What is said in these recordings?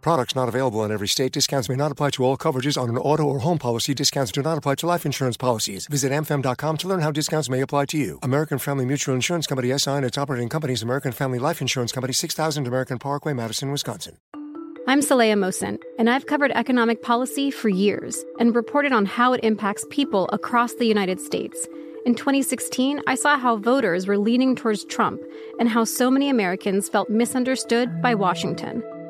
Products not available in every state. Discounts may not apply to all coverages on an auto or home policy. Discounts do not apply to life insurance policies. Visit amfam.com to learn how discounts may apply to you. American Family Mutual Insurance Company, S.I. and its operating companies, American Family Life Insurance Company, 6000 American Parkway, Madison, Wisconsin. I'm Saleha Mohsen, and I've covered economic policy for years and reported on how it impacts people across the United States. In 2016, I saw how voters were leaning towards Trump and how so many Americans felt misunderstood by Washington.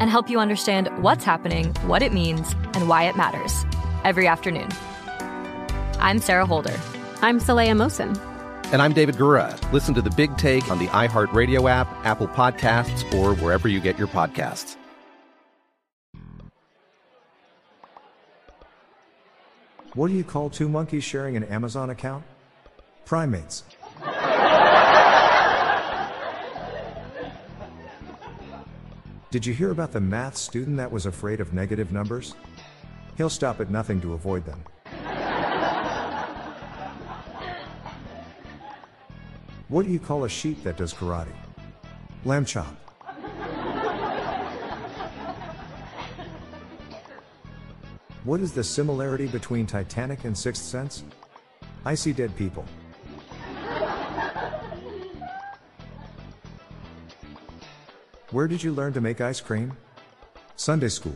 and help you understand what's happening, what it means, and why it matters every afternoon. I'm Sarah Holder. I'm Saleha Mohsen. And I'm David Gura. Listen to The Big Take on the iHeartRadio app, Apple Podcasts, or wherever you get your podcasts. What do you call two monkeys sharing an Amazon account? Primates. Did you hear about the math student that was afraid of negative numbers? He'll stop at nothing to avoid them. What do you call a sheep that does karate? Lamb chop. What is the similarity between Titanic and Sixth Sense? I see dead people. Where did you learn to make ice cream? Sunday school.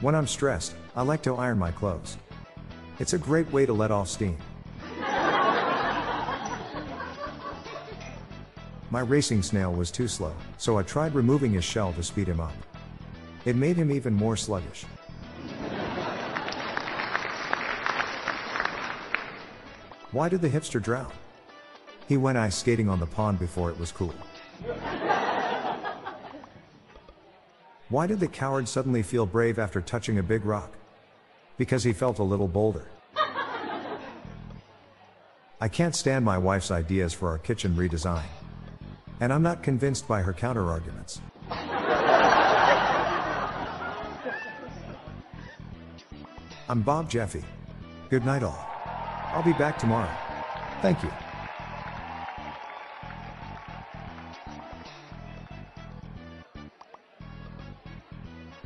When I'm stressed, I like to iron my clothes. It's a great way to let off steam. My racing snail was too slow, so I tried removing his shell to speed him up. It made him even more sluggish. Why did the hipster drown? He went ice skating on the pond before it was cool. Why did the coward suddenly feel brave after touching a big rock? Because he felt a little bolder. I can't stand my wife's ideas for our kitchen redesign. And I'm not convinced by her counterarguments. I'm Bob Jeffy. Good night all. I'll be back tomorrow. Thank you.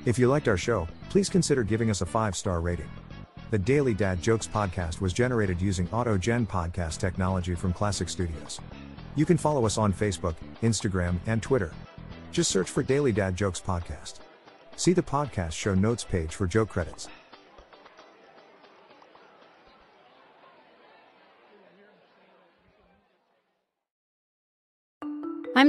If you liked our show, please consider giving us a 5-star rating. The Daily Dad Jokes podcast was generated using AutoGen podcast technology from Classic Studios. You can follow us on Facebook, Instagram, and Twitter. Just search for Daily Dad Jokes podcast. See the podcast show notes page for joke credits. I'm